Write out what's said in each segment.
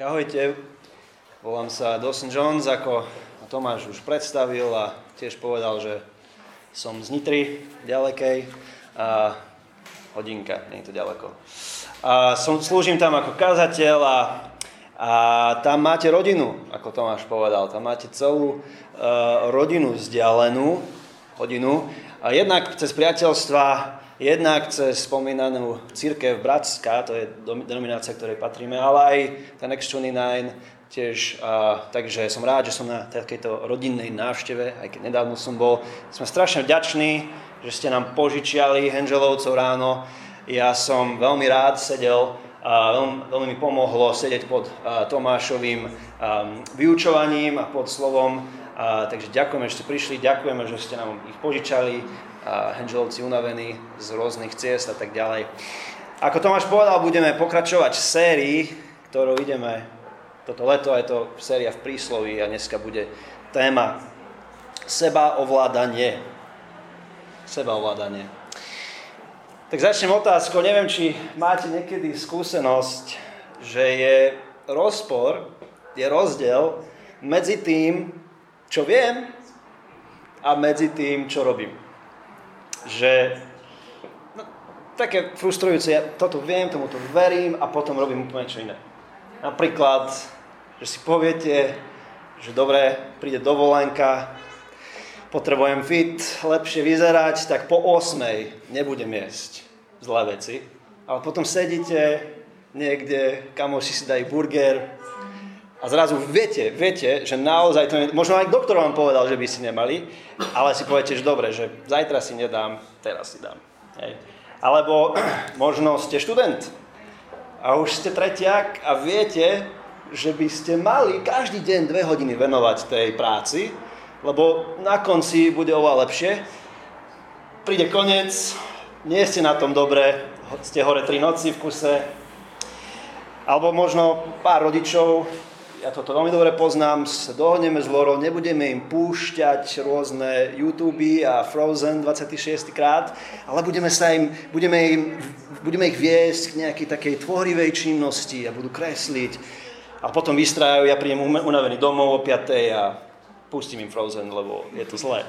Ahojte, volám sa Dawson Jones, ako Tomáš už predstavil a tiež povedal, že som z Nitry, ďalekej, a hodinka, nie je to ďaleko. A slúžim tam ako kazateľ a tam máte rodinu, ako Tomáš povedal, tam máte celú rodinu vzdialenú, hodinu, a jednak cez priateľstva, jednak cez spomínanú cirkev Bratská, to je denominácia, ktorej patríme, ale aj ten X29 tiež. Takže som rád, že som na takejto rodinnej návšteve, aj keď nedávno som bol. Sme strašne vďační, že ste nám požičiali henzelovcov ráno. Ja som veľmi rád sedel a veľmi mi pomohlo sedieť pod Tomášovým vyučovaním a pod slovom. Takže ďakujeme, že ste prišli, ďakujeme, že ste nám ich požičali. Henzelovci unavení z rôznych ciest a tak ďalej. Ako Tomáš povedal, budeme pokračovať v sérii, ktorou ideme toto leto, je to séria v prísloví a dneska bude téma sebaovládanie. Sebaovládanie. Tak začnem otázkou, neviem, či máte niekedy skúsenosť, že je rozdiel medzi tým, čo viem a medzi tým, čo robím. Že také frustrujúce, ja toto viem, tomuto verím a potom robím úplne čo iné. Napríklad, že si poviete, že dobre, príde dovolenka, potrebujem fit, lepšie vyzerať, tak po 8:00 nebudem jesť zlé veci. Ale potom sedíte niekde, kamoši si dajú burger a zrazu viete, že naozaj to možno aj doktor vám povedal, že by si nemali, ale si poviete, že dobre, že zajtra si nedám, teraz si dám. Hej. Alebo možno ste študent a už ste tretiak a viete, že by ste mali každý deň 2 hodiny venovať tej práci, lebo na konci bude oveľa lepšie. Príde koniec, nie ste na tom dobre, ste hore 3 noci v kuse, alebo možno pár rodičov. Ja toto veľmi dobre poznám, sa dohodneme s Lorou, nebudeme im púšťať rôzne YouTube a Frozen 26 krát, ale budeme ich viesť k nejakej takej tvorivej činnosti a budú kresliť. A potom vystrájajú, ja príjem unavený domov o 5:00 a pustím im Frozen, lebo je to zlé.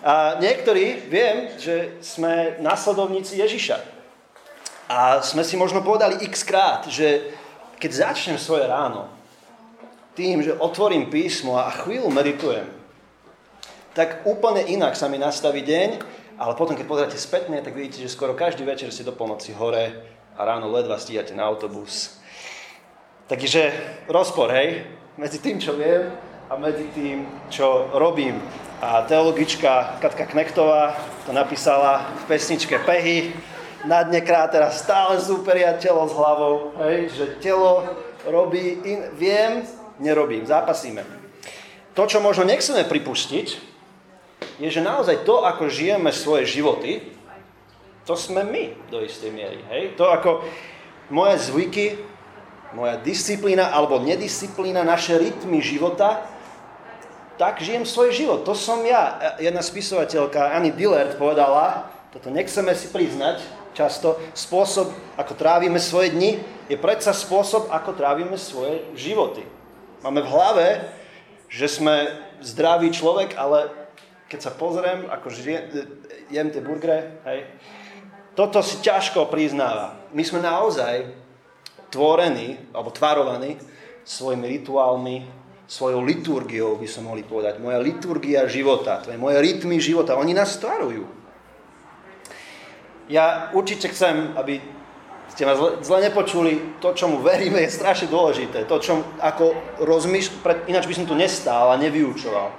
A niektorí, viem, že sme nasledovníci Ježiša. A sme si možno povedali x krát, že keď začnem svoje ráno tým, že otvorím písmo a chvíľu meditujem, tak úplne inak sa mi nastaví deň, ale potom, keď pozeráte spätne, tak vidíte, že skoro každý večer ste do polnoci hore a ráno ledva stíhate na autobus. Takže rozpor, hej, medzi tým, čo viem a medzi tým, čo robím. A teologička Katka Knechtová to napísala v pesničke Pehy, na dne krátera stále súperia telo s hlavou, hej, že telo robí, viem, nerobím, zápasíme. To, čo možno nechceme pripustiť, je, že naozaj to, ako žijeme svoje životy, to sme my do istej miery. Hej. To, ako moje zvyky, moja disciplína alebo nedisciplína, naše rytmy života, tak žijem svoj život. To som ja. Jedna spisovateľka, Annie Dillard, povedala, toto nechceme si priznať, často spôsob, ako trávime svoje dni, je predsa spôsob, ako trávime svoje životy. Máme v hlave, že sme zdravý človek, ale keď sa pozriem, ako jem tie burgere, hej, toto si ťažko priznáva. My sme naozaj tvorení, alebo tvarovaní svojimi rituálmi, svojou liturgiou, by som mohli povedať. Moja liturgia života, to je moje rytmy života, oni nás tvarujú. Ja určite chcem, aby ste ma zle nepočuli, to, čomu veríme, je strašne dôležité. To, čo ako rozmýšľam, ináč by som tu nestál a nevyučoval.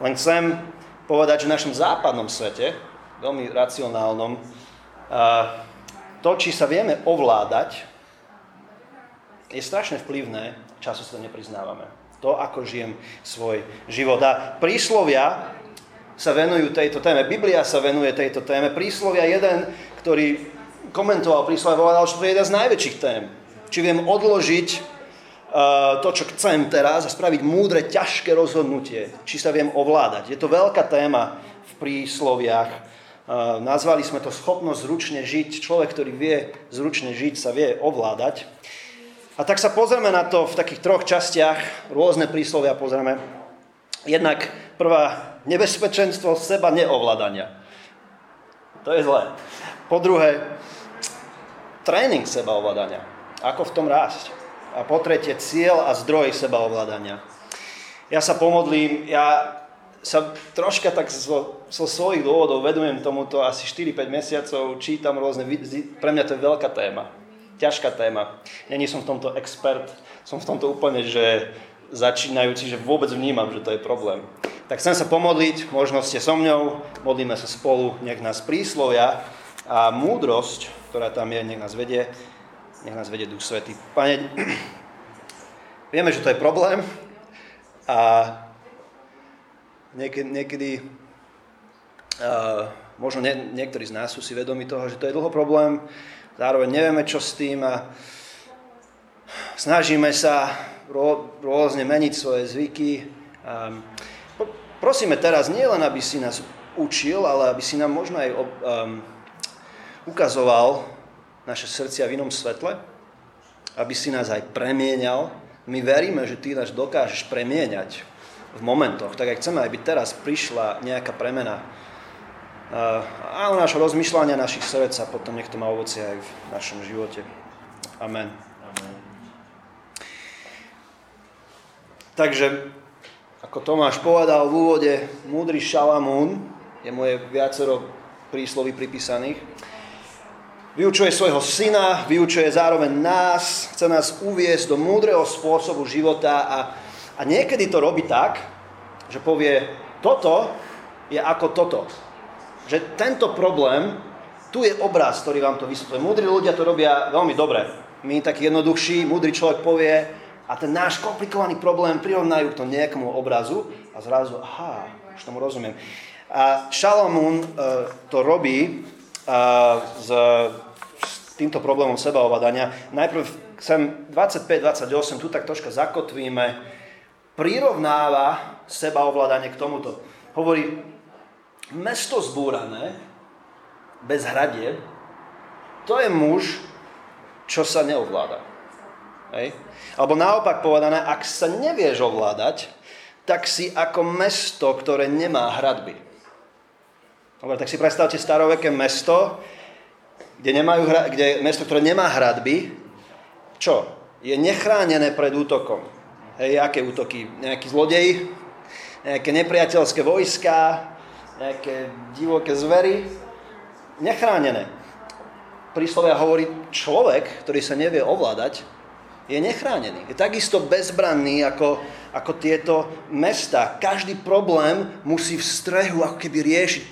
Len chcem povedať, že v našom západnom svete, veľmi racionálnom, to, či sa vieme ovládať, je strašne vplyvné, často sa to nepriznávame. To, ako žijem svoj život. A príslovia sa venujú tejto téme. Biblia sa venuje tejto téme. Príslovia jeden, ktorý komentoval príslovia, povedal, že to je jedna z najväčších tém. Či viem odložiť to, čo chcem teraz a spraviť múdre, ťažké rozhodnutie. Či sa viem ovládať. Je to veľká téma v prísloviach. Nazvali sme to schopnosť zručne žiť. Človek, ktorý vie zručne žiť, sa vie ovládať. A tak sa pozrieme na to v takých troch častiach, rôzne príslovia pozrieme. Jednak prvá, nebezpečenstvo seba neovládania. To je zlé. Po druhé, tréning seba ovládania. Ako v tom rásť. A po tretie, cieľ a zdroj seba ovládania. Ja sa pomodlím, ja sa troška tak zo svojich dôvodov vedujem tomuto asi 4-5 mesiacov, čítam rôzne, pre mňa to je veľká téma, ťažká téma. Ja nie som v tomto expert, som v tomto úplne, že začínajúci, že vôbec vnímam, že to je problém. Tak chcem sa pomodliť, možno ste so mňou, modlíme sa spolu, nech nás príslovia a múdrosť, ktorá tam je, nech nás vedie Duch Svätý. Pane, vieme, že to je problém a niekedy možno niektorí z nás sú si vedomi toho, že to je dlho problém, zároveň nevieme, čo s tým a snažíme sa rôzne meniť svoje zvyky. Prosíme teraz nielen, aby si nás učil, ale aby si nám možno aj ukazoval naše srdcia v inom svetle, aby si nás aj premieňal. My veríme, že ty nás dokážeš premieňať v momentoch, tak aj chceme, aby teraz prišla nejaká premena a o našho rozmýšľania našich srdc a potom nech to má ovocie aj v našom živote. Amen. Amen. Takže, ako Tomáš povedal v úvode, múdry Šalamún, je moje viacero prísloví pripísaných, vyučuje svojho syna, vyučuje zároveň nás, chce nás uviesť do múdreho spôsobu života a niekedy to robí tak, že povie, toto je ako toto. Že tento problém, tu je obraz, ktorý vám to vysvetľuje. Múdri ľudia to robia veľmi dobre. My taký jednoduchší, múdry človek povie a ten náš komplikovaný problém prirovnajú to nejakomu obrazu a zrazu, aha, už tomu rozumiem. A Šalamún to robí s týmto problémom sebaovládania. Najprv sem 25-28, tu tak troška zakotvíme, prirovnáva sebaovládanie k tomuto. Hovorí, mesto zbúrané, bez hradieb, to je muž, čo sa neovláda. Hej? Alebo naopak povedané, ak sa nevieš ovládať, tak si ako mesto, ktoré nemá hradby. Dobre, tak si predstavte staroveké mesto, kde mesto, ktoré nemá hradby, čo? Je nechránené pred útokom. Hej, aké útoky? Nejaký zlodej? Nejaké nepriateľské vojska? Nejaké divoké zvery? Nechránené. Príslovia hovorí, človek, ktorý sa nevie ovládať, je nechránený. Je takisto bezbranný ako tieto mesta. Každý problém musí v strehu ako keby riešiť.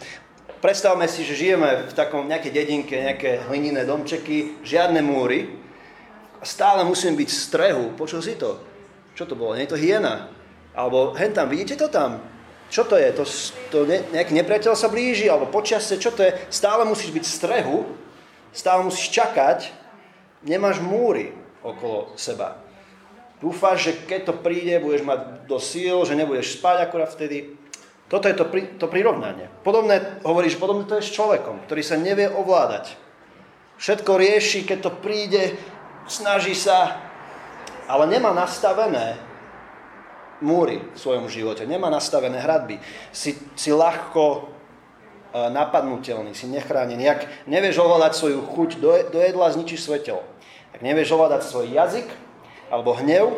Predstavme si, že žijeme v takom nejakej dedinke, nejaké hlinené domčeky, žiadne múry. Stále musíme byť v strehu. Počul si to? Čo to bolo? Nie je to hyena? Alebo hen tam, vidíte to tam? Čo to je? Nejaký nepriateľ sa blíži? Alebo počasie? Čo to je? Stále musíš byť v strehu, stále musíš čakať, nemáš múry okolo seba. Dúfáš, že keď to príde, budeš mať do síl, že nebudeš spať akurát vtedy. Toto je to prirovnanie. Hovoríš, podobné to je s človekom, ktorý sa nevie ovládať. Všetko rieši, keď to príde, snaží sa, ale nemá nastavené múry v svojom živote, nemá nastavené hradby. Si ľahko napadnutelný, si nechránený. Ak nevieš ovládať svoju chuť do jedla, zničíš svoje telo. Ak nevieš ovládať svoj jazyk alebo hnev,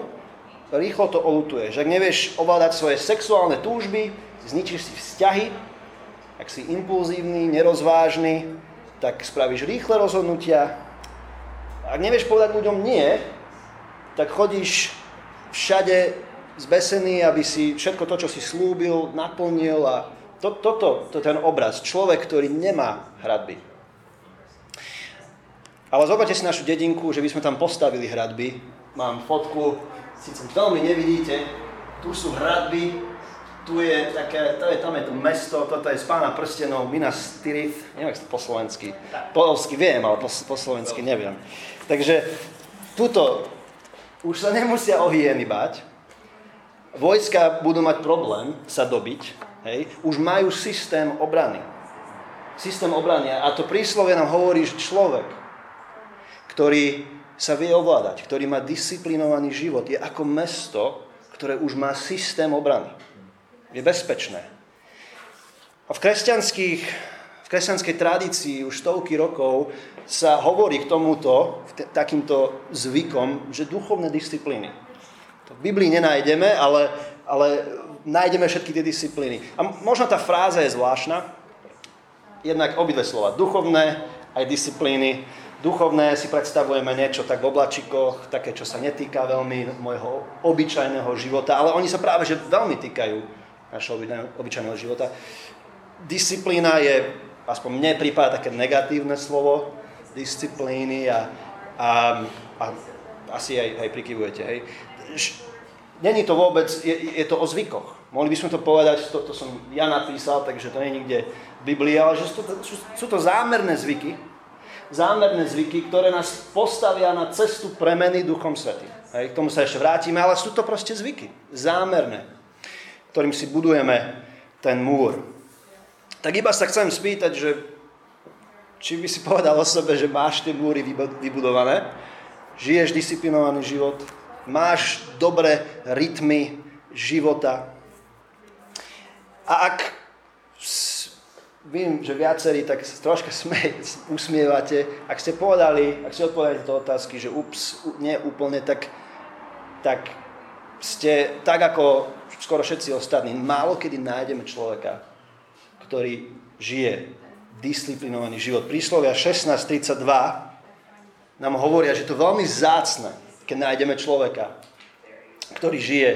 rýchlo to oľutuješ. Ak nevieš ovládať svoje sexuálne túžby, zničíš si vzťahy. Ak si impulzívny, nerozvážny, tak spravíš rýchle rozhodnutia. Ak nevieš povedať ľuďom nie, tak chodíš všade zbesený, aby si všetko to, čo si slúbil, naplnil. A toto je ten obraz. Človek, ktorý nemá hradby. Ale zoberte si našu dedinku, že by sme tam postavili hradby. Mám fotku, síce veľmi nevidíte, tu sú hradby, tu je také, tam je to mesto, toto je z Pána prstenov, Minas Tirith, neviem, po slovensky. Polsky viem, ale po slovensky neviem. Takže tuto už sa nemusia o hyeny báť. Vojska budú mať problém sa dobiť. Hej. Už majú systém obrany. Systém obrany. A to príslovie nám hovorí, že človek, ktorý sa vie ovládať, ktorý má disciplinovaný život, je ako mesto, ktoré už má systém obrany. Je bezpečné. A v kresťanskej tradícii už stovky rokov sa hovorí k tomuto, takýmto zvykom, že duchovné disciplíny. To v Biblii nenájdeme, ale nájdeme všetky tie disciplíny. A možno tá fráza je zvláštna, jednak obidve slova, duchovné aj disciplíny. Duchovné si predstavujeme niečo tak v oblačikoch, také, čo sa netýka veľmi môjho obyčajného života, ale oni sa práve že veľmi týkajú našho obyčajného života. Disciplína je, aspoň mne prípada také negatívne slovo, disciplíny a asi aj prikyvujete, hej. Není to vôbec, je to o zvykoch. Mohli by sme to povedať, to som ja napísal, takže to nie je nikde v Biblii, ale že sú to zámerné zvyky, ktoré nás postavia na cestu premeny Duchom Svätým. K tomu sa ešte vrátime, ale sú to proste zvyky, zámerné, ktorým si budujeme ten múr. Tak iba sa chcem spýtať, že či by si povedal o sebe, že máš tie múry vybudované, žiješ disciplinovaný život, máš dobré rytmy života. A ak viem, že viacerí tak troška usmievate. Ak ste odpovedali tieto otázky, že nie úplne, tak ste, tak ako skoro všetci ostatní, málo kedy nájdeme človeka, ktorý žije disciplinovaný život. Príslovia 16:32 nám hovoria, že to je veľmi vzácne, keď nájdeme človeka, ktorý žije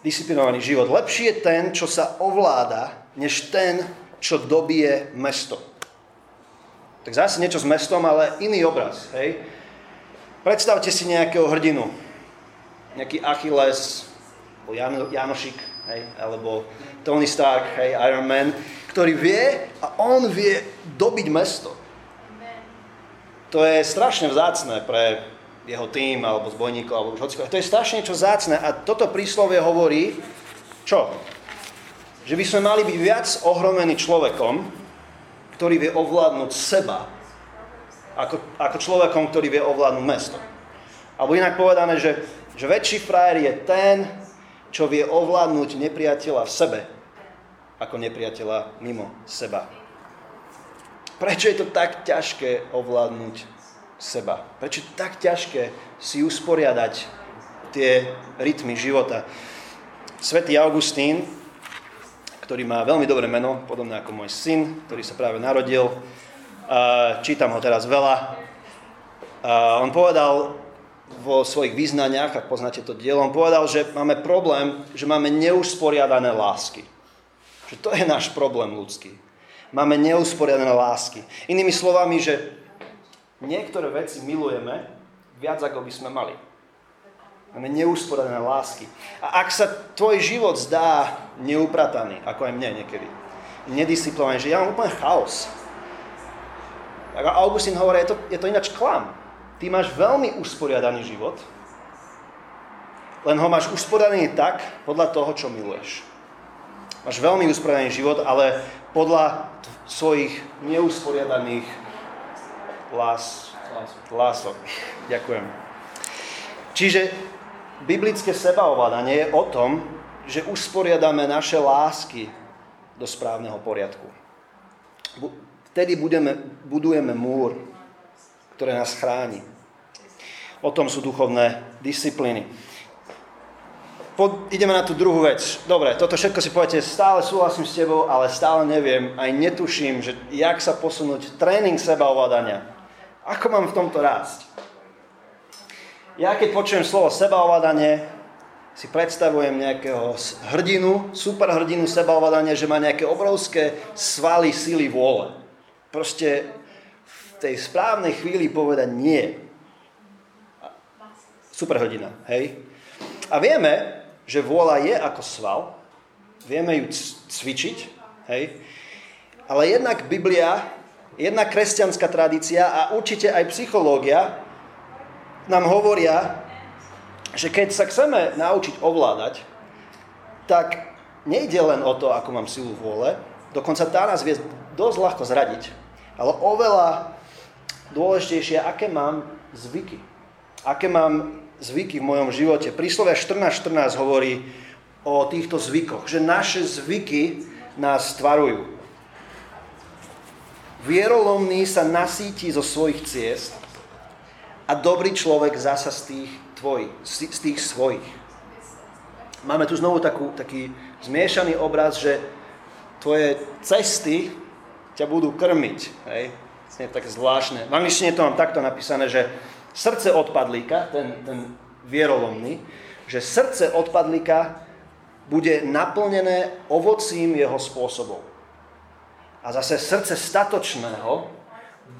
disciplinovaný život. Lepší je ten, čo sa ovláda, než ten, čo dobije mesto. Tak zase niečo s mestom, ale iný obraz, hej. Predstavte si nejakého hrdinu. Nejaký Achilles, alebo Janošik, hej, alebo Tony Stark, hej, Iron Man, ktorý vie dobiť mesto. To je strašne vzácne pre jeho tím, alebo zbojníkov, alebo hocikoho. To je strašne niečo vzácne a toto príslovie hovorí, čo? Že by sme mali byť viac ohromení človekom, ktorý vie ovládnuť seba, ako človekom, ktorý vie ovládnuť mesto. Alebo inak povedané, že väčší frajer je ten, čo vie ovládnuť nepriateľa v sebe, ako nepriateľa mimo seba. Prečo je to tak ťažké ovládnuť seba? Prečo je to tak ťažké si usporiadať tie rytmy života? Sv. Augustín, ktorý má veľmi dobré meno, podobné ako môj syn, ktorý sa práve narodil. Čítam ho teraz veľa. On povedal vo svojich vyznaniach, ak poznáte to dielo, on povedal, že máme problém, že máme neusporiadané lásky. Že to je náš problém ľudský. Máme neusporiadané lásky. Inými slovami, že niektoré veci milujeme viac, ako by sme mali. Máme neusporiadané lásky. A ak sa tvoj život zdá neuprataný, ako aj mne niekedy, nedisciplinovaný, že ja mám úplne chaos. Ako Augustín hovorí, je to ináč klam. Ty máš veľmi usporiadaný život, len ho máš usporiadaný tak, podľa toho, čo miluješ. Máš veľmi usporiadaný život, ale podľa svojich neusporiadaných lások. Ďakujem. Čiže biblické sebaovládanie je o tom, že usporiadame naše lásky do správneho poriadku. Vtedy budujeme múr, ktorý nás chráni. O tom sú duchovné disciplíny. Ideme na tú druhú vec. Dobre, toto všetko si poviete, stále súhlasím s tebou, ale stále neviem, aj netuším, že jak sa posunúť tréning sebaovládania. Ako mám v tomto rásť? Ja keď počujem slovo sebaovládanie, si predstavujem nejakého hrdinu, superhrdinu sebaovládania, že má nejaké obrovské svaly, sily, vôle. Proste v tej správnej chvíli povedať nie. Superhrdina, hej? A vieme, že vôľa je ako sval, vieme ju cvičiť, hej? Ale jednak Biblia, jednak kresťanská tradícia a určite aj psychológia nám hovoria, že keď sa chceme naučiť ovládať, tak nejde len o to, ako mám silu vôle, dokonca tá nás vie dosť ľahko zradiť, ale oveľa dôležitejšie, aké mám zvyky, aké mám zvyky v mojom živote. Príslovia 14.14 hovorí o týchto zvykoch, že naše zvyky nás stvarujú. Vierolomný sa nasýti zo svojich ciest a dobrý človek zasa z tých svojich. Máme tu znovu taký zmiešaný obraz, že tvoje cesty ťa budú krmiť. Hej? Je také zvláštne. V angličtine to mám takto napísané, že srdce odpadlíka, ten vierolomný, že srdce odpadlíka bude naplnené ovocím jeho spôsobov. A zase srdce statočného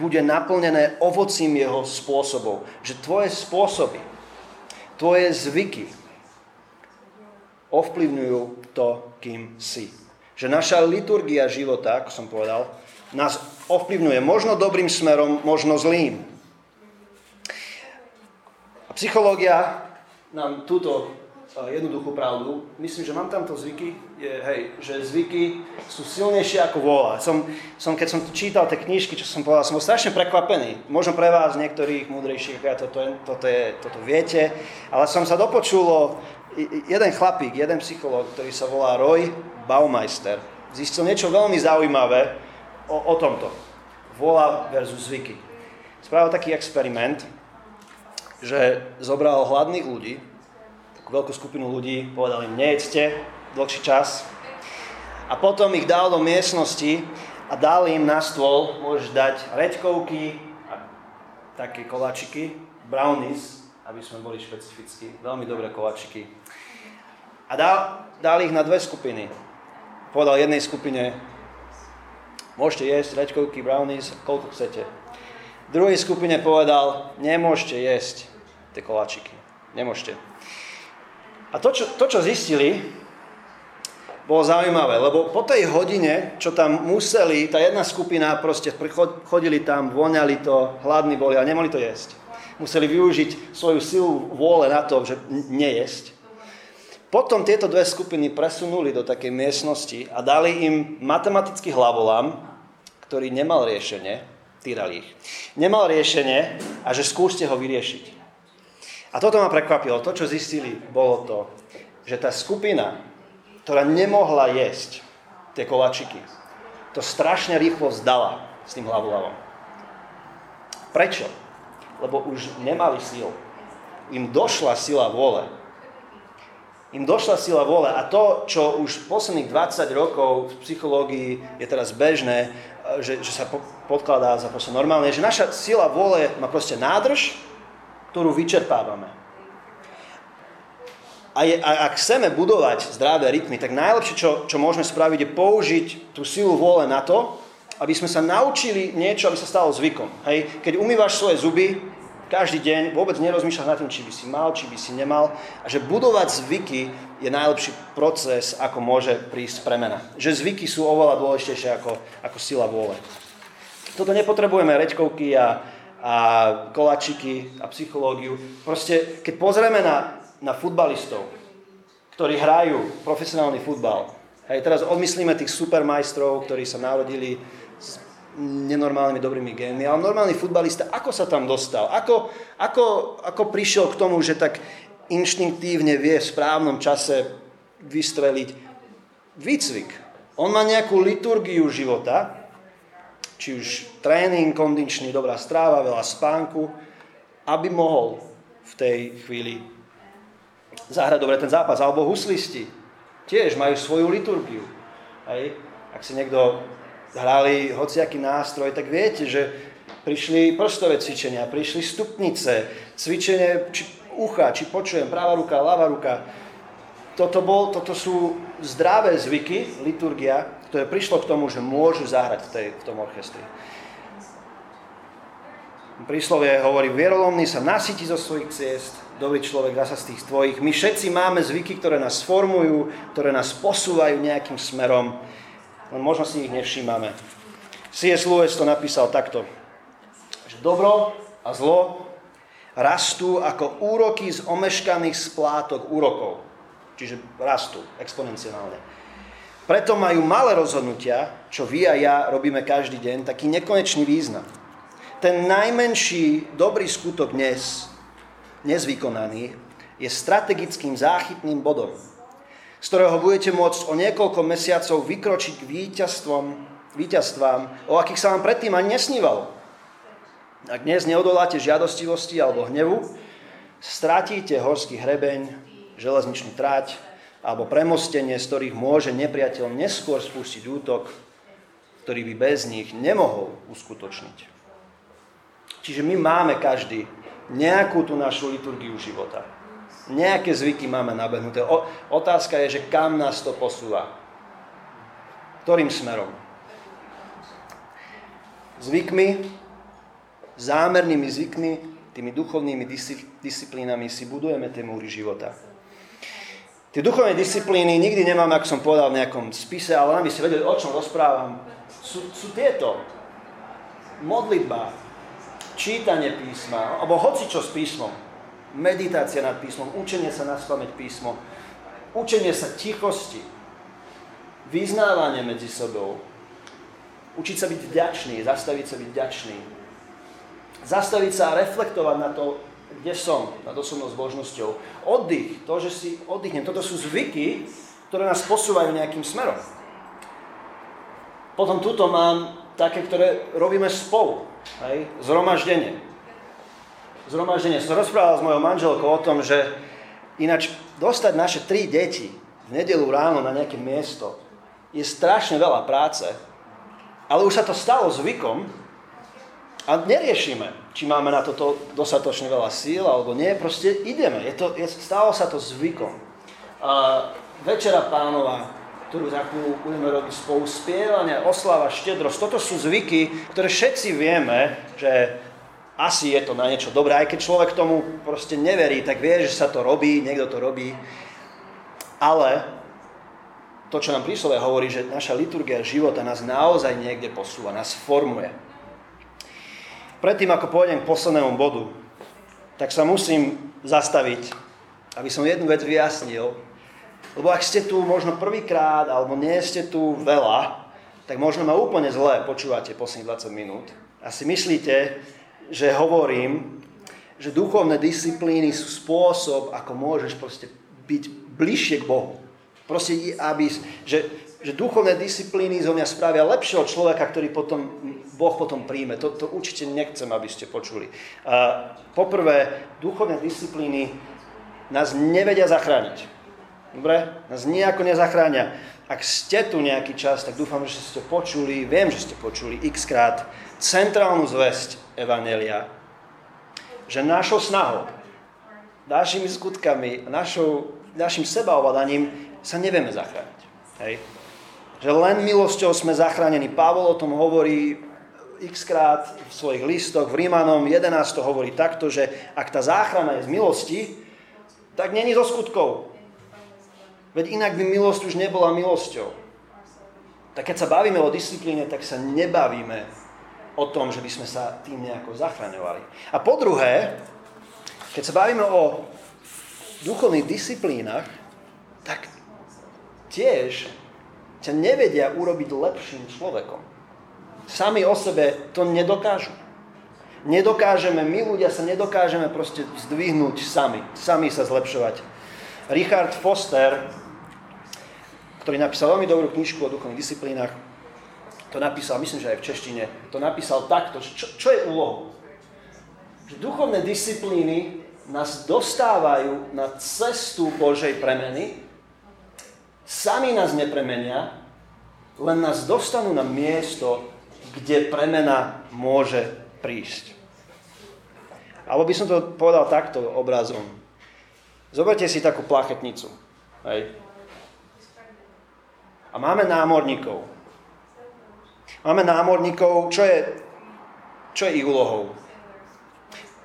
bude naplnené ovocím jeho spôsobov. Že tvoje spôsoby, tvoje zvyky ovplyvňujú to, kým si. Že naša liturgia života, ako som povedal, nás ovplyvňuje možno dobrým smerom, možno zlým. A psychológia nám túto jednoduchú pravdu, myslím, že mám tamto zvyky, že zvyky sú silnejšie ako vôľa. Keď som čítal tie knižky, čo som povedal, som bol strašne prekvapený. Možno pre vás niektorých múdrejších, toto viete, ale som sa dopočul o jeden psychológ, ktorý sa volá Roy Baumeister. Zistil niečo veľmi zaujímavé o tomto. Vôľa versus zvyky. Spravil taký experiment, že zobral hladných ľudí, takú veľkú skupinu ľudí, povedal im, nejedzte dlhší čas, a potom ich dal do miestnosti a dal im na stôl, môžeš dať reďkovky a také koláčiky, brownies, aby sme boli špecifickí, veľmi dobré koláčiky. A dal ich na dve skupiny. Povedal jednej skupine, môžete jesť reďkovky, brownies, koľko chcete. V druhej skupine povedal, nemôžete jesť tie koláčiky. Nemôžete. A to, čo zistili, bolo zaujímavé, lebo po tej hodine, čo tam museli, tá jedna skupina proste chodili tam, voňali to, hladní boli a nemohli to jesť. Museli využiť svoju silu vôle na to, že nejesť. Potom tieto dve skupiny presunuli do takej miestnosti a dali im matematický hlavolám, ktorý nemal riešenie. Týrali ich. Nemal riešenie a že skúste ho vyriešiť. A toto ma prekvapilo. To, čo zistili, bolo to, že tá skupina, ktorá nemohla jesť tie koláčiky, to strašne rýchlo vzdala s tým hlavolávom. Prečo? Lebo už nemali síl. Im došla sila vôle. A to, čo už posledných 20 rokov v psychológii je teraz bežné, že sa podkladá za proste normálne, že naša sila vôle má proste nádrž, ktorú vyčerpávame. A ak chceme budovať zdravé rytmy, tak najlepšie, čo môžeme spraviť, je použiť tú silu vôle na to, aby sme sa naučili niečo, aby sa stalo zvykom. Hej? Keď umývaš svoje zuby každý deň, vôbec nerozmýšľaš nad tým, či by si mal, či by si nemal. A že budovať zvyky je najlepší proces, ako môže prísť premena. Že zvyky sú oveľa dôležitejšie ako sila vôle. Toto nepotrebujeme, reďkovky a koláčiky a psychológiu. Proste, keď pozrieme na futbalistov, ktorí hrajú profesionálny futbal, hej, teraz odmyslíme tých supermajstrov, ktorí sa narodili s nenormálnymi dobrými génmi, ale normálny futbalista, ako sa tam dostal? Ako prišiel k tomu, že tak inštinktívne vie v správnom čase vystreliť výcvik. On má nejakú liturgiu života, či už tréning kondičný, dobrá stráva, veľa spánku, aby mohol v tej chvíli zahrať dobre ten zápas. Alebo huslisti tiež majú svoju liturgiu. Hej? Ak si niekto hrali hociaký nástroj, tak viete, že prišli prstové cvičenia, prišli stupnice, cvičenie ucha, či počujem, pravá ruka, ľavá ruka. Toto sú zdravé zvyky, liturgia, ktoré prišlo k tomu, že môžu zahrať v tom orchestri. Príslovie hovorí, vierolomný sa nasytí zo svojich ciest, dobrý človek zasa z tých tvojich. My všetci máme zvyky, ktoré nás formujú, ktoré nás posúvajú nejakým smerom, len možno si ich nevšímame. CS Lewis to napísal takto, že dobro a zlo rastú ako úroky z omeškaných splátok úrokov. Čiže rastú exponenciálne. Preto majú malé rozhodnutia, čo vy a ja robíme každý deň, taký nekonečný význam. Ten najmenší dobrý skutok dnes dnes vykonaný, je strategickým záchytným bodom, z ktorého budete môcť o niekoľko mesiacov vykročiť k víťazstvám, o akých sa vám predtým ani nesnívalo. Ak dnes neodoláte žiadostivosti alebo hnevu, stratíte horský hrebeň, železničnú tráť alebo premostenie, z ktorých môže nepriateľ neskôr spustiť útok, ktorý by bez nich nemohol uskutočniť. Čiže my máme každý nejakú tú našu liturgiu života. Nejaké zvyky máme nabehnuté. Otázka je, že kam nás to posúva? Ktorým smerom? Zvykmi, zámernými zvykmi, tými duchovnými disciplínami si budujeme tie múry života. Tie duchovné disciplíny nikdy nemáme, ako som povedal, v nejakom spise, ale aby ste vedeli, o čom rozprávam. Sú tieto. Modlitba, čítanie písma, alebo hocičo s písmom. Meditácia nad písmom, učenie sa naspamäť písmo, učenie sa tichosti, vyznávanie medzi sebou, učiť sa byť vďačný, zastaviť sa byť vďačný, zastaviť sa a reflektovať na to, kde som, nad osobnou zbožnosťou. Oddych, to, že si oddychnem. Toto sú zvyky, ktoré nás posúvajú nejakým smerom. Potom tuto mám také, ktoré robíme spolu, hej? Zhromaždenie. Som rozprával s mojou manželkou o tom, že ináč dostať naše 3 deti v nedeľu ráno na nejaké miesto je strašne veľa práce, ale už sa to stalo zvykom a neriešime, či máme na toto dostatočne veľa síl alebo nie, proste ideme. Stalo sa to zvykom. A Večera Pánova, ktorú za chvíľu budeme robiť spolu, spievania, oslava, štedrosť, toto sú zvyky, ktoré všetci vieme, že asi je to na niečo dobré, aj keď človek tomu proste neverí, tak vie, že sa to robí, niekto to robí. Ale to, čo nám príslovie hovorí, že naša liturgia života nás naozaj niekde posúva, nás formuje. Predtým, ako pôjdem k poslednému bodu, tak sa musím zastaviť, aby som jednu vec vyjasnil. Lebo ak ste tu možno prvýkrát, alebo nie ste tu veľa, tak možno ma úplne zle počúvate posledných 20 minút. A si myslíte, že hovorím, že duchovné disciplíny sú spôsob, ako môžeš proste byť bližšie k Bohu. Proste, že duchovné disciplíny zo mňa spravia lepšieho človeka, ktorý potom, Boh potom príjme. To určite nechcem, aby ste počuli. Poprvé, duchovné disciplíny nás nevedia zachrániť. Dobre? Nás nejako nezachránia. Ak ste tu nejaký čas, tak dúfam, že ste počuli, viem, že ste počuli x-krát centrálnu zvesť Evanjelia, že našou snahou, našimi skutkami, našim sebaovládaním sa nevieme zachrániť. Hej? Že len milosťou sme zachránení. Pavol o tom hovorí x-krát v svojich listoch, v Rímanom 11 to hovorí takto, že ak tá záchrana je z milosti, tak není zo skutkov. Veď inak by milosť už nebola milosťou. Tak keď sa bavíme o disciplíne, tak sa nebavíme o tom, že by sme sa tým nejako zachraňovali. A po druhé, keď sa bavíme o duchovných disciplínach, tak tiež ťa nevedia urobiť lepším človekom. Sami o sebe to nedokážu. My ľudia sa nedokážeme proste zdvihnúť sami sa zlepšovať. Richard Foster, ktorý napísal veľmi dobrú knižku o duchovných disciplínach, to napísal, myslím, že aj v češtine, to napísal takto, čo je úlohou. Že duchovné disciplíny nás dostávajú na cestu Božej premeny, sami nás nepremenia, len nás dostanú na miesto, kde premena môže prísť. Alebo by som to povedal takto obrazom. Zoberte si takú plachetnicu. Hej. A máme námorníkov. Čo je ich úlohou?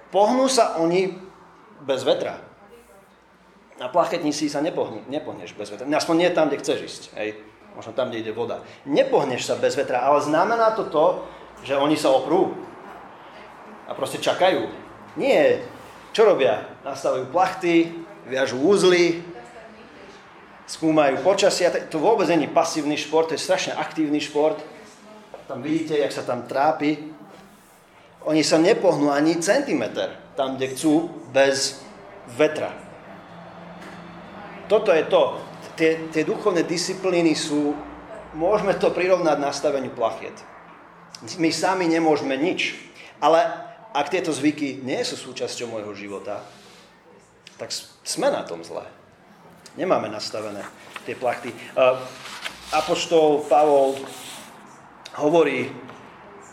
Pohnú sa oni bez vetra. Na plachetnici sa nepohneš bez vetra. Aspoň nie tam, kde chceš ísť. Hej. Možno tam, kde ide voda. Nepohneš sa bez vetra, ale znamená to, že oni sa oprú. A proste čakajú. Nie. Čo robia? Nastavujú plachty, viažu úzly, skúmajú počasie. To vôbec nie je pasívny šport, to je strašne aktívny šport. Tam vidíte, jak sa tam trápi. Oni sa nepohnú ani centimeter tam, kde chcú, bez vetra. Toto je to. Tie duchovné disciplíny sú, môžeme to prirovnať nastaveniu plachiet. My sami nemôžeme nič. Ale ak tieto zvyky nie sú súčasťou môjho života, tak sme na tom zle. Nemáme nastavené tie plachty. Apoštol Pavol hovorí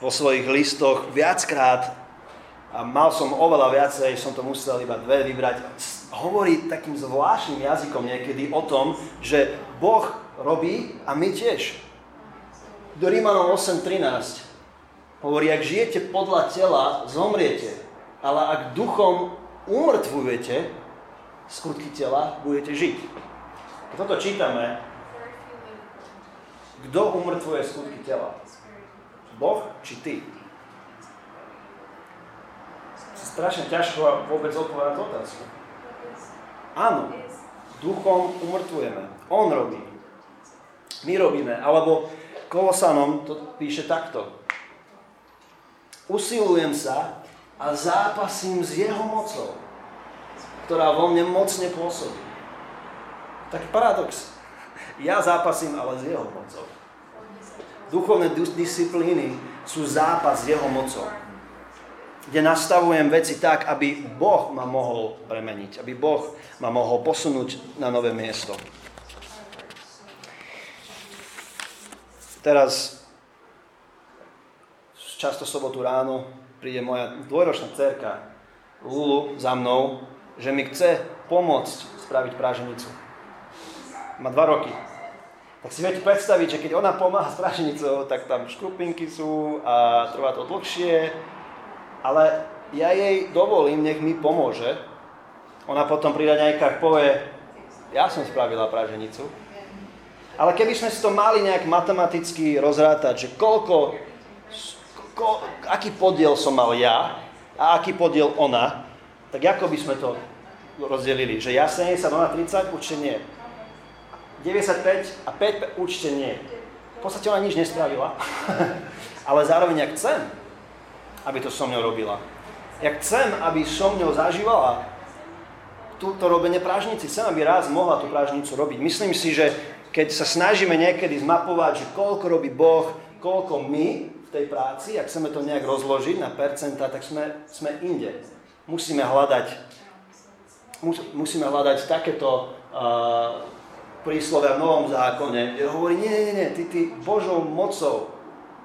vo svojich listoch viackrát, a mal som oveľa viacej, som to musel iba dve vybrať, hovorí takým zvláštnym jazykom niekedy o tom, že Boh robí a my tiež. Do Rímanom 8.13 hovorí, ak žijete podľa tela, zomriete, ale ak duchom umrtvujete, skutky tela budete žiť. Keď toto čítame, kto umrtvuje skutky tela? Boh či ty? Strašne ťažko vôbec odpovedať otázku. Áno, duchom umrtvujeme. On robí. My robíme. Alebo Kolosanom to píše takto. Usilujem sa a zápasím s jeho mocou, ktorá vo mne mocne pôsobí. Taký paradox. Ja zápasím, ale s jeho mocou. Duchovné disciplíny sú zápas s jeho mocou, kde nastavujem veci tak, aby Boh ma mohol premeniť, aby Boh ma mohol posunúť na nové miesto. Teraz, často sobotu ráno, príde moja dvojročná dcerka Lulu za mnou, že mi chce pomôcť spraviť práženicu. Má 2 roky. Tak si viete predstaviť, že keď ona pomáha s práženicou, tak tam škrupinky sú a trvá to dlhšie, ale ja jej dovolím, nech mi pomôže. Ona potom pri raňajkách povie, ja som spravila praženicu. Ale keby sme si to mali nejak matematicky rozrátať, že aký podiel som mal ja a aký podiel ona, tak ako by sme to rozdelili? Že ja 70, ona 30, určite nie. 95 a 5, určite nie. V podstate ona nič nespravila, ale zároveň ak chcem, aby to so mňou robila. Ja chcem, aby so mňou zažívala túto robenie prážnici. Chcem, aby raz mohla tú prážnicu robiť. Myslím si, že keď sa snažíme niekedy zmapovať, že koľko robí Boh, koľko my v tej práci, ak chceme to nejak rozložiť na percentá, tak sme inde. Musíme hľadať takéto príslovia v Novom zákone, kde hovorí, nie, ty Božou mocou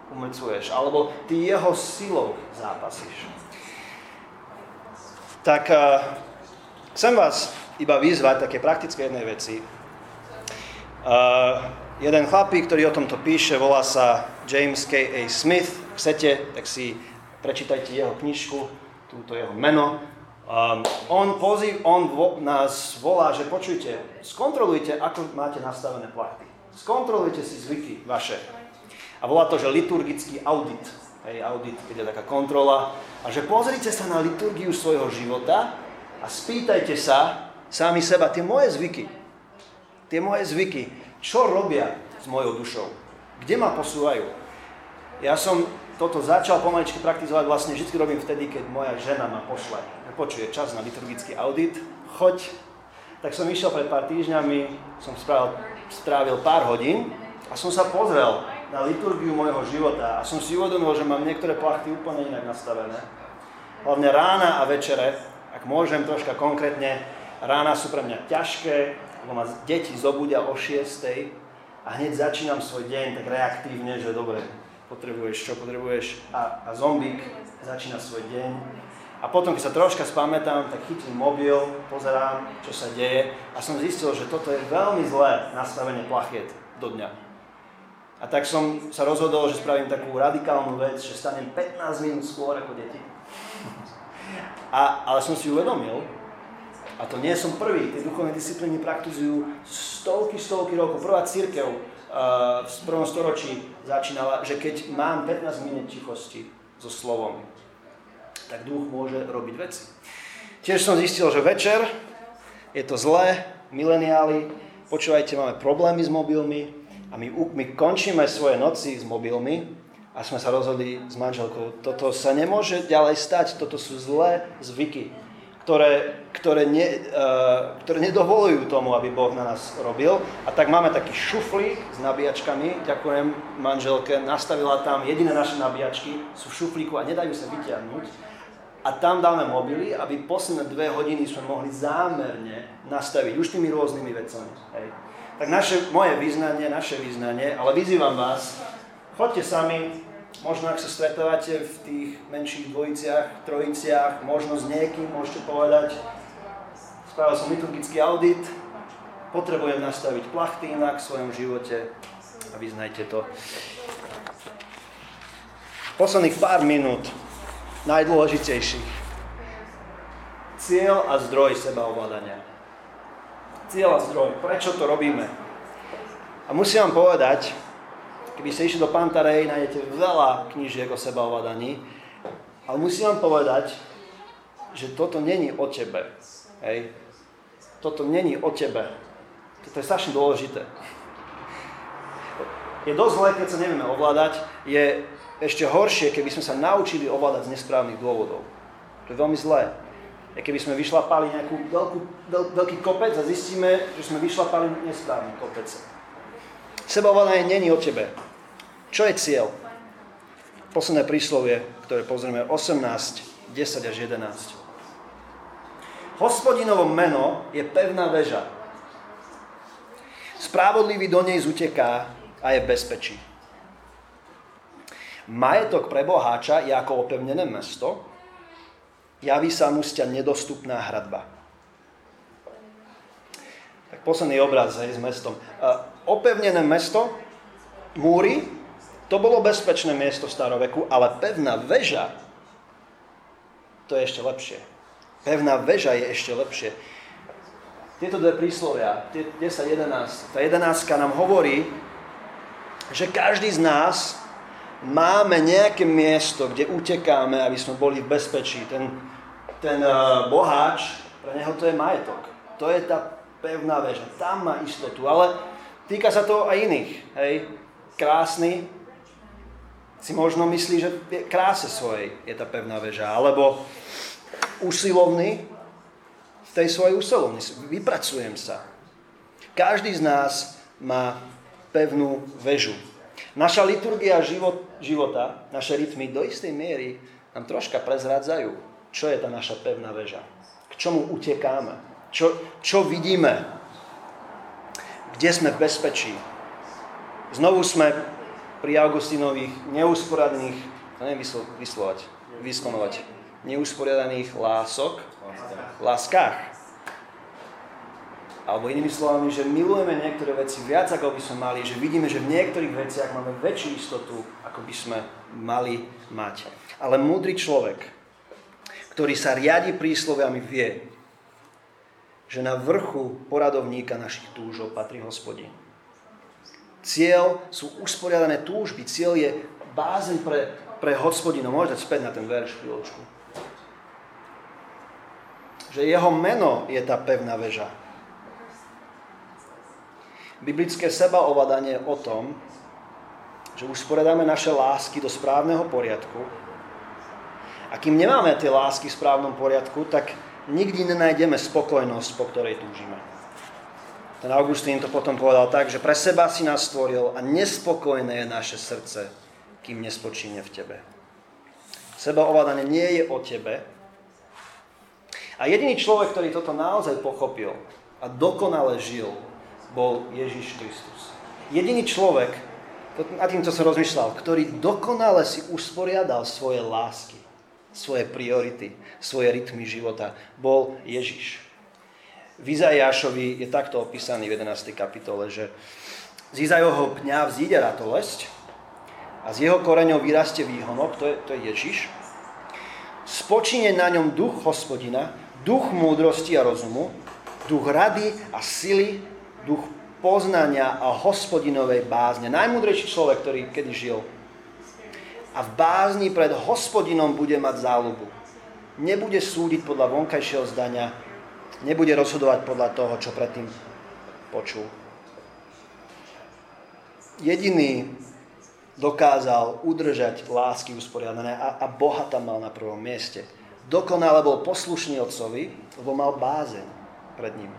umrcuješ, alebo ty jeho silou zápasíš. Tak chcem vás iba vyzvať také praktické jednej veci. Jeden chlapík, ktorý o tomto píše, volá sa James K. A. Smith. Chcete, tak si prečítajte jeho knižku, túto jeho meno. On nás volá, že počujte, skontrolujte, ako máte nastavené plachty. Skontrolujte si zvyky vaše. A volá to, že liturgický audit. Hej, audit, keď je taká kontrola. A že pozrite sa na liturgiu svojho života a spýtajte sa sami seba, tie moje zvyky, čo robia s mojou dušou? Kde ma posúvajú? Ja som toto začal pomaličky praktizovať, vlastne vždy robím vtedy, keď moja žena ma pošle. Počuje, čas na liturgický audit, choď. Tak som išiel pred pár týždňami, som strávil pár hodín a som sa pozrel na liturgiu môjho života a som si uvedomil, že mám niektoré plachty úplne inak nastavené. Hlavne rána a večere, ak môžem troška konkrétne, rána sú pre mňa ťažké, lebo ma deti zobudia o 6:00 a hneď začínam svoj deň tak reaktívne, že dobre, potrebuješ a zombík začína svoj deň. A potom, keď sa troška spamätám, tak chytím mobil, pozerám, čo sa deje a som zistil, že toto je veľmi zlé nastavenie plachiet do dňa. A tak som sa rozhodol, že spravím takú radikálnu vec, že stanem 15 minút skôr ako deti. Ale som si uvedomil, a to nie som prvý, tie duchovné disciplíny praktizujú stovky rokov. Prvá cirkev v 1. storočí začínala, že keď mám 15 minút tichosti so slovom, tak duch môže robiť veci. Tiež som zistil, že večer je to zlé, mileniáli, počúvajte, máme problémy s mobilmi, a my končíme svoje noci s mobilmi a sme sa rozhodli s manželkou. Toto sa nemôže ďalej stať, toto sú zlé zvyky, ktoré nedovolujú tomu, aby Boh na nás robil. A tak máme taký šuflík s nabíjačkami. Ďakujem manželke, nastavila tam jediné naše nabíjačky, sú v šuflíku a nedajú sa vytiahnuť. A tam dáme mobily, aby posledné 2 hodiny sme mohli zámerne nastaviť už tými rôznymi vecami. Hej. Tak naše význanie, ale vyzývam vás, choďte sami. Možno, ak sa stretávate v tých menších dvojiciach, trojiciach, možno s niekým, môžete povedať, spravil som liturgický audit, potrebujem nastaviť plachty inak v svojom živote a vyznajte to. Posledných pár minút, najdôležitejších. Cieľ a zdroj sebaovládania. Cieľ a zdroj, prečo to robíme? A musím vám povedať, keby ste išli do Pantarej, nájdete veľa knížiek o sebaovládaní, ale musím vám povedať, že toto není o tebe. Hej. Toto není o tebe. To je strašne dôležité. Je dosť zlé, keď sa nevieme ovládať. Je ešte horšie, keby sme sa naučili ovládať z nesprávnych dôvodov. To je veľmi zlé. Keby sme vyšlapali nejakú veľký kopec a zistíme, že sme vyšlapali nesprávny kopec. Sebaovládanie není o tebe. Čo je cieľ? Posledné príslovie, ktoré pozrieme, 18, 10 až 11. Hospodinovo meno je pevná väža. Spravodlivý do nej zuteká a je v bezpečí. Majetok pre boháča je ako opevnené mesto, javí sa mu sťa nedostupná hradba. Tak posledný obraz, hej, s mestom. Opevnené mesto, múry, to bolo bezpečné miesto v staroveku, ale pevná väža, to je ešte lepšie. Pevná väža je ešte lepšie. Tieto dve príslovia, 10-11, tá 11 nám hovorí, že každý z nás máme nejaké miesto, kde utekáme, aby sme boli v bezpečí. Ten boháč, pre neho to je majetok. To je tá pevná väža, tam má istotu, ale týka sa to aj iných, hej. Krásny si možno myslí, že kráse svojej je tá pevná väža, alebo usilovný v tej svojej usilovnosti. Vypracujem sa. Každý z nás má pevnú väžu. Naša liturgia života, naše rytmy do istej miery nám troška prezrádzajú, čo je tá naša pevná väža. K čomu utekáme? Čo vidíme? Kde sme v bezpečí. Znovu sme pri Augustínových neusporiadaných, to neviem vyslonovať, neusporiadaných láskach. Alebo inými slovami, že milujeme niektoré veci viac, ako by sme mali, že vidíme, že v niektorých veciach máme väčšiu istotu, ako by sme mali mať. Ale múdry človek, ktorý sa riadi prísloviami, vie, že na vrchu poradovníka našich túžob patrí Hospodin. Cieľ sú usporiadané túžby, cieľ je bázeň pre Hospodina. Môžete späť na ten verš chvíľočku. Že jeho meno je tá pevná väža. Biblické sebaovládanie je o tom, že usporiadáme naše lásky do správneho poriadku. A kým nemáme tie lásky v správnom poriadku, tak nikdy nenájdeme spokojnosť, po ktorej túžime. Ten Augustín to potom povedal tak, že pre seba si nás stvoril a nespokojné je naše srdce, kým nespočíne v tebe. Sebaovládanie nie je o tebe. A jediný človek, ktorý toto naozaj pochopil a dokonale žil, bol Ježiš Kristus. Jediný človek, nad týmto som rozmýšľal, ktorý dokonale si usporiadal svoje lásky, svoje priority, svoje rytmy života, bol Ježiš. V Izaiášovi je takto opísaný v 11. kapitole, že z Izaiovho pňa vzíde ratolesť a z jeho koreňov vyrastie výhonok, to je Ježiš. Spočíne na ňom duch Hospodina, duch múdrosti a rozumu, duch rady a sily, duch poznania a Hospodinovej bázne. Najmúdrejší človek, ktorý kedy žil, a v bázni pred Hospodinom bude mať záľubu. Nebude súdiť podľa vonkajšieho zdania, nebude rozhodovať podľa toho, čo predtým počul. Jediný dokázal udržať lásky usporiadané a Boha tam mal na prvom mieste. Dokonale bol poslušný otcovi, lebo mal bázeň pred ním.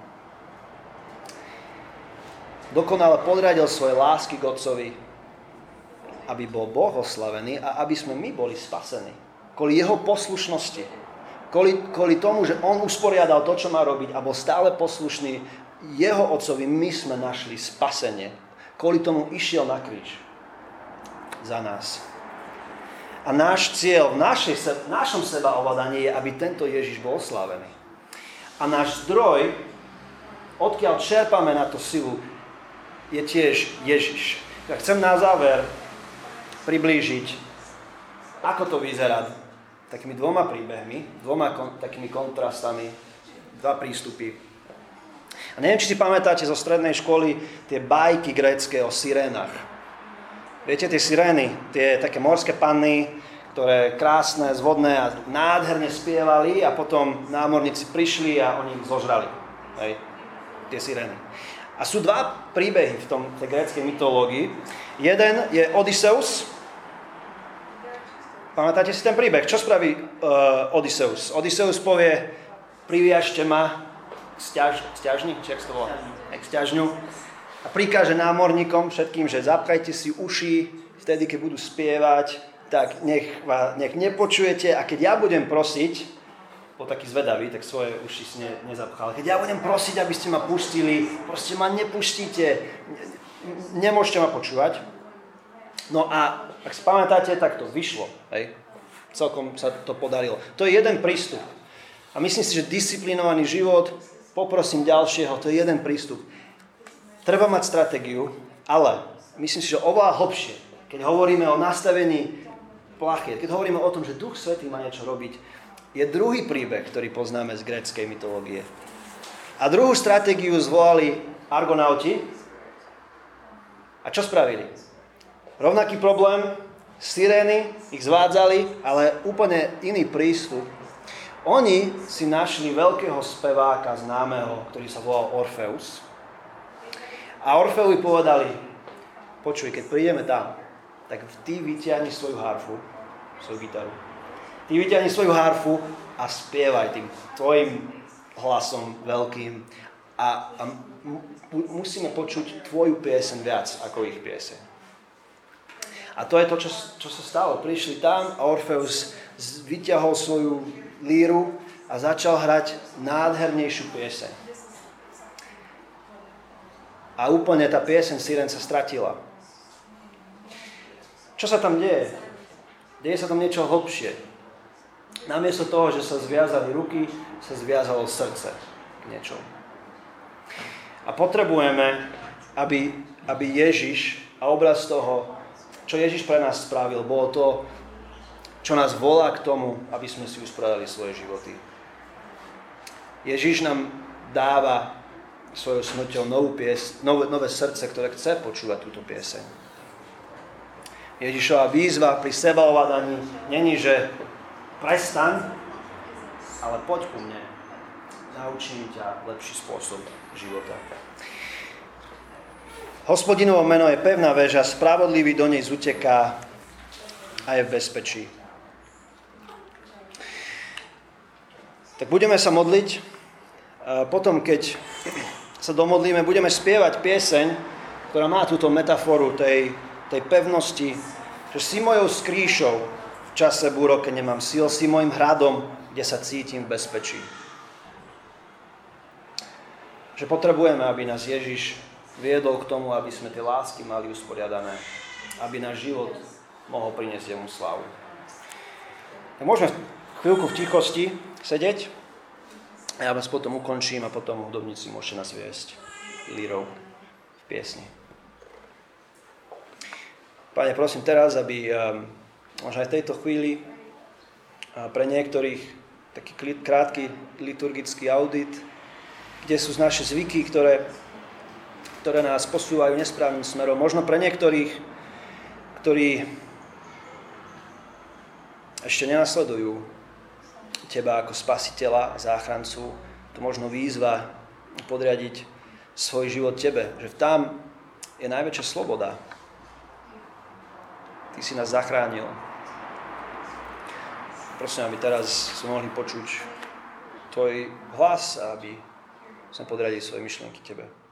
Dokonale podriadil svoje lásky k otcovi, aby bol Boh oslavený a aby sme my boli spasení. Kvôli jeho poslušnosti, kvôli tomu, že on usporiadal to, čo má robiť a bol stále poslušný jeho otcovi, my sme našli spasenie. Kvôli tomu išiel na kríž za nás. A náš cieľ v našom sebaovládaní je, aby tento Ježiš bol oslavený. A náš zdroj, odkiaľ čerpame na to silu, je tiež Ježiš. Ja chcem na záver priblížiť, ako to vyzerá takými dvoma príbehmi, takými kontrastami, dva prístupy. A neviem, či si pamätáte zo strednej školy tie bajky grécké o sirénach. Viete, tie sirény, tie také morské panny, ktoré krásne, zvodné a nádherne spievali a potom námorníci prišli a oni ich zožrali. Hej. Tie sirény. A sú dva príbehy v tej gréckej mytológii. Jeden je Odysseus. Pamätáte si ten príbeh? Čo spraví Odysseus? Odysseus povie, priviažte ma k sťažni, či jak to volá? K sťažňu. A prikáže námorníkom všetkým, že zapchajte si uši, vtedy, keď budú spievať, tak nech nepočujete a keď ja budem prosiť, bol taký zvedavý, tak svoje uši si nezapchal. Keď ja budem prosiť, aby ste ma pustili, proste ma nepustíte, nemôžete ma počúvať. No a ak si pamätáte, tak to vyšlo. Hej? Celkom sa to podarilo. To je jeden prístup. A myslím si, že disciplinovaný život, poprosím ďalšieho, to je jeden prístup. Treba mať stratégiu, ale myslím si, že oveľa hlbšie, keď hovoríme o nastavení plachiet, keď hovoríme o tom, že Duch Svätý má niečo robiť, je druhý príbeh, ktorý poznáme z gréckej mytológie. A druhú stratégiu zvolali Argonauti. A čo spravili? Rovnaký problém, sirény, ich zvádzali, ale úplne iný prístup. Oni si našli veľkého speváka známeho, ktorý sa volal Orfeus. A Orfeovi povedali, počuj, keď prídeme tam, tak ty vytiahni svoju harfu, svoju gitaru. Ty vyťahni svoju harfu a spievaj tým tvojim hlasom veľkým a musíme počuť tvoju pieseň viac ako ich pieseň. A to je to, čo sa stalo. Prišli tam a Orfeus vyťahol svoju líru a začal hrať nádhernejšiu pieseň. A úplne tá pieseň sirén sa stratila. Čo sa tam deje? Deje sa tam niečo hlbšie. Namiesto toho, že sa zviazali ruky, sa zviazalo srdce k niečomu. A potrebujeme, aby Ježiš a obraz toho, čo Ježiš pre nás spravil, bolo to, čo nás volá k tomu, aby sme si usporiadali svoje životy. Ježiš nám dáva svojou smrťou nové srdce, ktoré chce počúvať túto pieseň. Ježišova výzva pri sebaovládaní není, že prestaň, ale poď ku mne. Naučím ťa lepší spôsob života. Hospodinovo meno je pevná väža, spravodlivý do nej zuteká a je v bezpečí. Tak budeme sa modliť. Potom, keď sa domodlíme, budeme spievať pieseň, ktorá má túto metaforu tej pevnosti, že si mojou skrýšou, v čase búroke nemám síl, si môjim hradom, kde sa cítim v bezpečí. Že potrebujeme, aby nás Ježiš viedol k tomu, aby sme tie lásky mali usporiadané, aby náš život mohol priniesť jemu slávu. Tak môžeme chvíľku v tichosti sedieť a ja vás potom ukončím a potom hudobníci môžete nás viesť lírou v piesni. Pane, prosím teraz, aby možno aj v tejto chvíli pre niektorých taký krátky liturgický audit, kde sú naše zvyky, ktoré nás posúvajú nesprávnym smerom. Možno pre niektorých, ktorí ešte nenasledujú teba ako spasiteľa, záchrancu, to možno výzva podriadiť svoj život tebe. Že tam je najväčšia sloboda. Ty si nás zachránil. prosím, aby teraz sme mohli počuť tvoj hlas a aby sme podradili svoje myšlienky tebe.